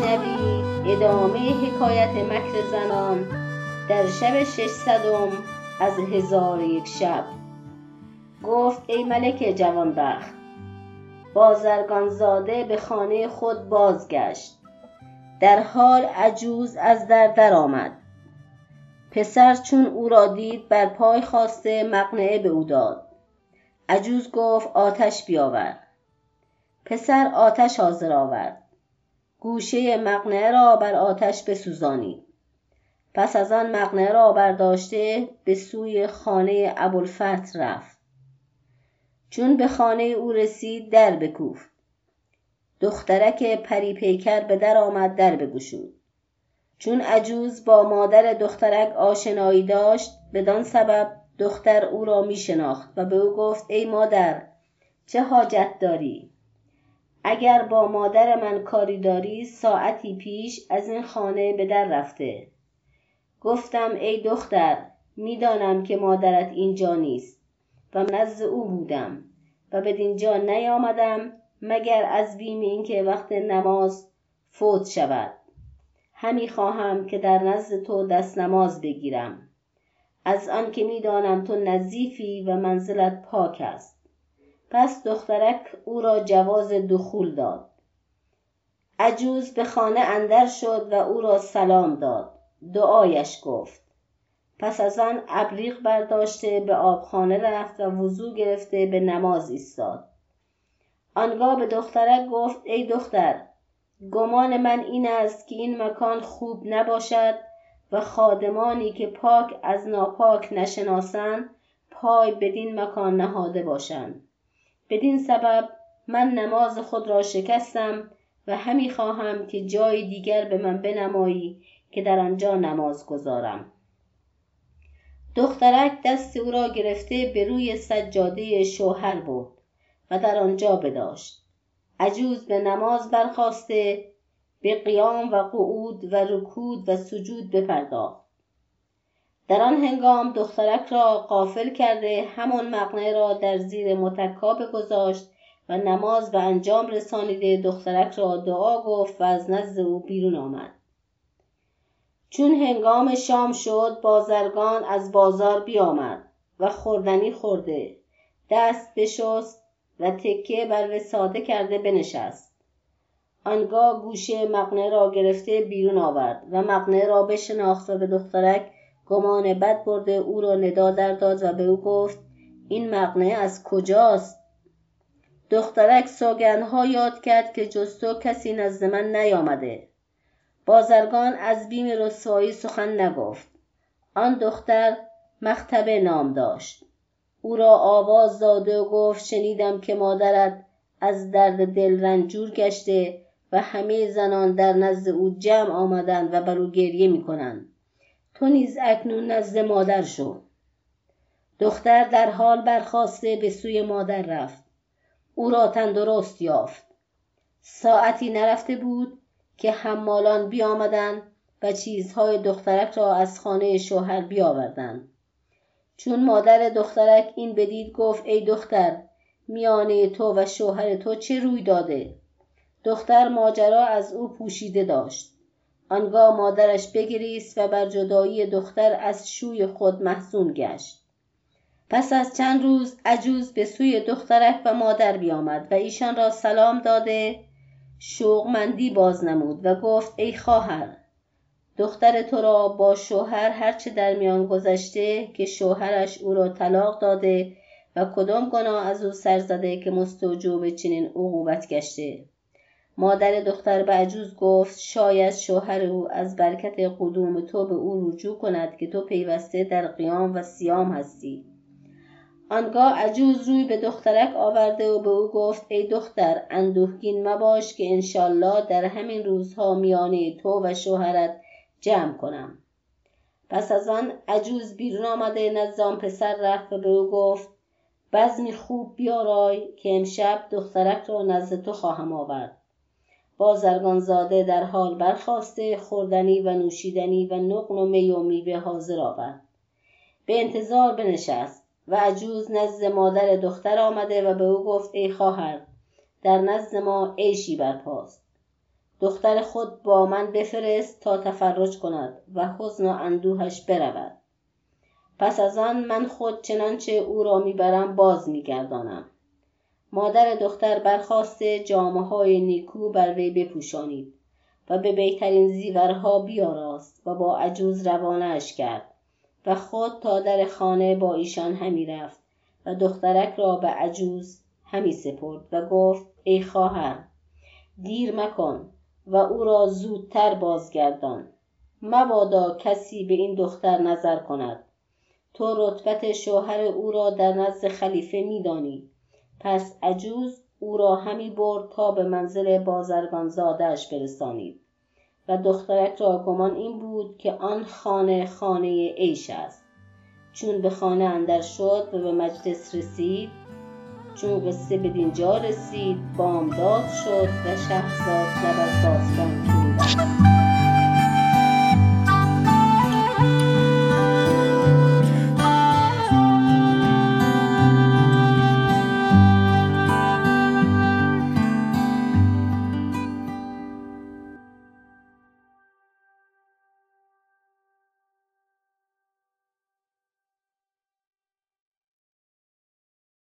بشنوید ادامه حکایت مکر زنان در شب 600 از 1001 شب. گفت ای ملک جوانبخت، بازرگانزاده به خانه خود بازگشت. در حال عجوز از در آمد. پسر چون او را دید بر پای خواسته، مقنعه به او داد. عجوز گفت آتش بیاور. پسر آتش حاضر آورد. گوشه مقنعه را بر آتش بسوزانید. پس از آن مقنعه را برداشته به سوی خانه ابوالفتح رفت. چون به خانه او رسید در بکوفت. دخترک پری پیکر به در آمد، در بگشود. چون عجوز با مادر دخترک آشنایی داشت، بدان سبب دختر او را می شناخت و به او گفت ای مادر چه حاجت داری؟ اگر با مادر من کاری داری، ساعتی پیش از این خانه به در رفته. گفتم ای دختر، می دانم که مادرت اینجا نیست و نزد او بودم و بدینجا نیامدم مگر از بیم اینکه وقت نماز فوت شود. همی خواهم که در نزد تو دست نماز بگیرم، از آن که می دانم تو نظیفی و منزلت پاک است. پس دخترک او را جواز دخول داد. عجوز به خانه اندر شد و او را سلام داد. دعایش گفت. پس از آن ابریق برداشته به آبخانه رفت و وضو گرفته به نماز ایستاد. آنگاه به دخترک گفت ای دختر، گمان من این است که این مکان خوب نباشد و خادمانی که پاک از ناپاک نشناسند پای بدین مکان نهاده باشند. بدین سبب من نماز خود را شکستم و همی خواهم که جای دیگر به من بنمایی که در آنجا نماز گذارم. دخترک دست او را گرفته به روی سجاده شوهر برد و در آنجا بداشت. عجوز به نماز برخاسته به قیام و قعود و رکود و سجود بپرداخت. در آن هنگام دخترک را غافل کرده همان مقنعه را در زیر متکا بگذاشت و نماز به انجام رسانیده دخترک را دعا گفت و از نزد او بیرون آمد. چون هنگام شام شد، بازرگان از بازار بیامد و خوردنی خورده دست بشست و تکیه بر وساده کرده بنشست. آنگاه گوشه مقنعه را گرفته بیرون آورد و مقنعه را بشناخت و به دخترک گمان بد برده او را ندا در داد و به او گفت این مقنعه از کجاست؟ دخترک سوگندها یاد کرد که جز تو کسی نزد من نیامده. بازرگان از بیم رسوایی سخن نگفت. آن دختر مختبه نام داشت. او را آواز داده و گفت شنیدم که مادرت از درد دل رنجور گشته و همه زنان در نزد او جمع آمدند و بر او گریه می کنند. تو نیز اکنون نزد مادر شو. دختر در حال برخاسته به سوی مادر رفت. او را تندرست یافت. ساعتی نرفته بود که حمالان بیامدند و چیزهای دخترک را از خانه شوهر بیاوردند. چون مادر دخترک این بدید گفت ای دختر، میانه تو و شوهر تو چه روی داده؟ دختر ماجرا از او پوشیده داشت. آنگاه مادرش بگریست و بر جدایی دختر از شوی خود محزون گشت. پس از چند روز عجوز به سوی دخترک و مادر بیامد و ایشان را سلام داده شوقمندی باز نمود و گفت ای خواهر، دختر تو را با شوهر هرچه در میان گذشته که شوهرش او را طلاق داده و کدام گناه از او سر زده که مستوجب چنین عقوبت گشته. مادر دختر به عجوز گفت شاید شوهر او از برکت قدوم تو به او رجوع کند که تو پیوسته در قیام و صیام هستی. آنگاه عجوز روی به دخترک آورده و به او گفت ای دختر، اندوهگین مباش که انشالله در همین روزها میانه تو و شوهرت جمع کنم. پس از آن عجوز بیرون آمده نزد آن پسر رفت و به او گفت بزمی خوب بیارای که امشب دخترک را نزد تو خواهم آورد. بازرگانزاده در حال برخاسته خوردنی و نوشیدنی و نقل و می و میوه حاضر آورد. به انتظار بنشست و عجوز نزد مادر دختر آمده و به او گفت ای خواهر، در نزد ما عیشی برپاست. دختر خود با من بفرست تا تفرج کند و حزن و اندوهش برود. پس از آن من خود چنانچه او را میبرم باز میگردانم. مادر دختر برخاست، جامه‌های نیکو بر وی بپوشانید و به بهترین زیورها بیاراست و با عجوز روانه اش کرد و خود تا در خانه با ایشان همی رفت و دخترک را به عجوز همی سپرد و گفت: ای خواهر، دیر مکن و او را زودتر بازگردان، مبادا کسی به این دختر نظر کند. تو رتبت شوهر او را در نزد خلیفه میدانی. پس عجوز او را همی برد تا به منزل بازرگانزادهش برسانید و دخترک را گمان این بود که آن خانه عیش است. چون به خانه اندر شد و به مجلس رسید، چون قصه به دینجا رسید، بامداد شد و شهرزاد لب از داستان فرود آمد.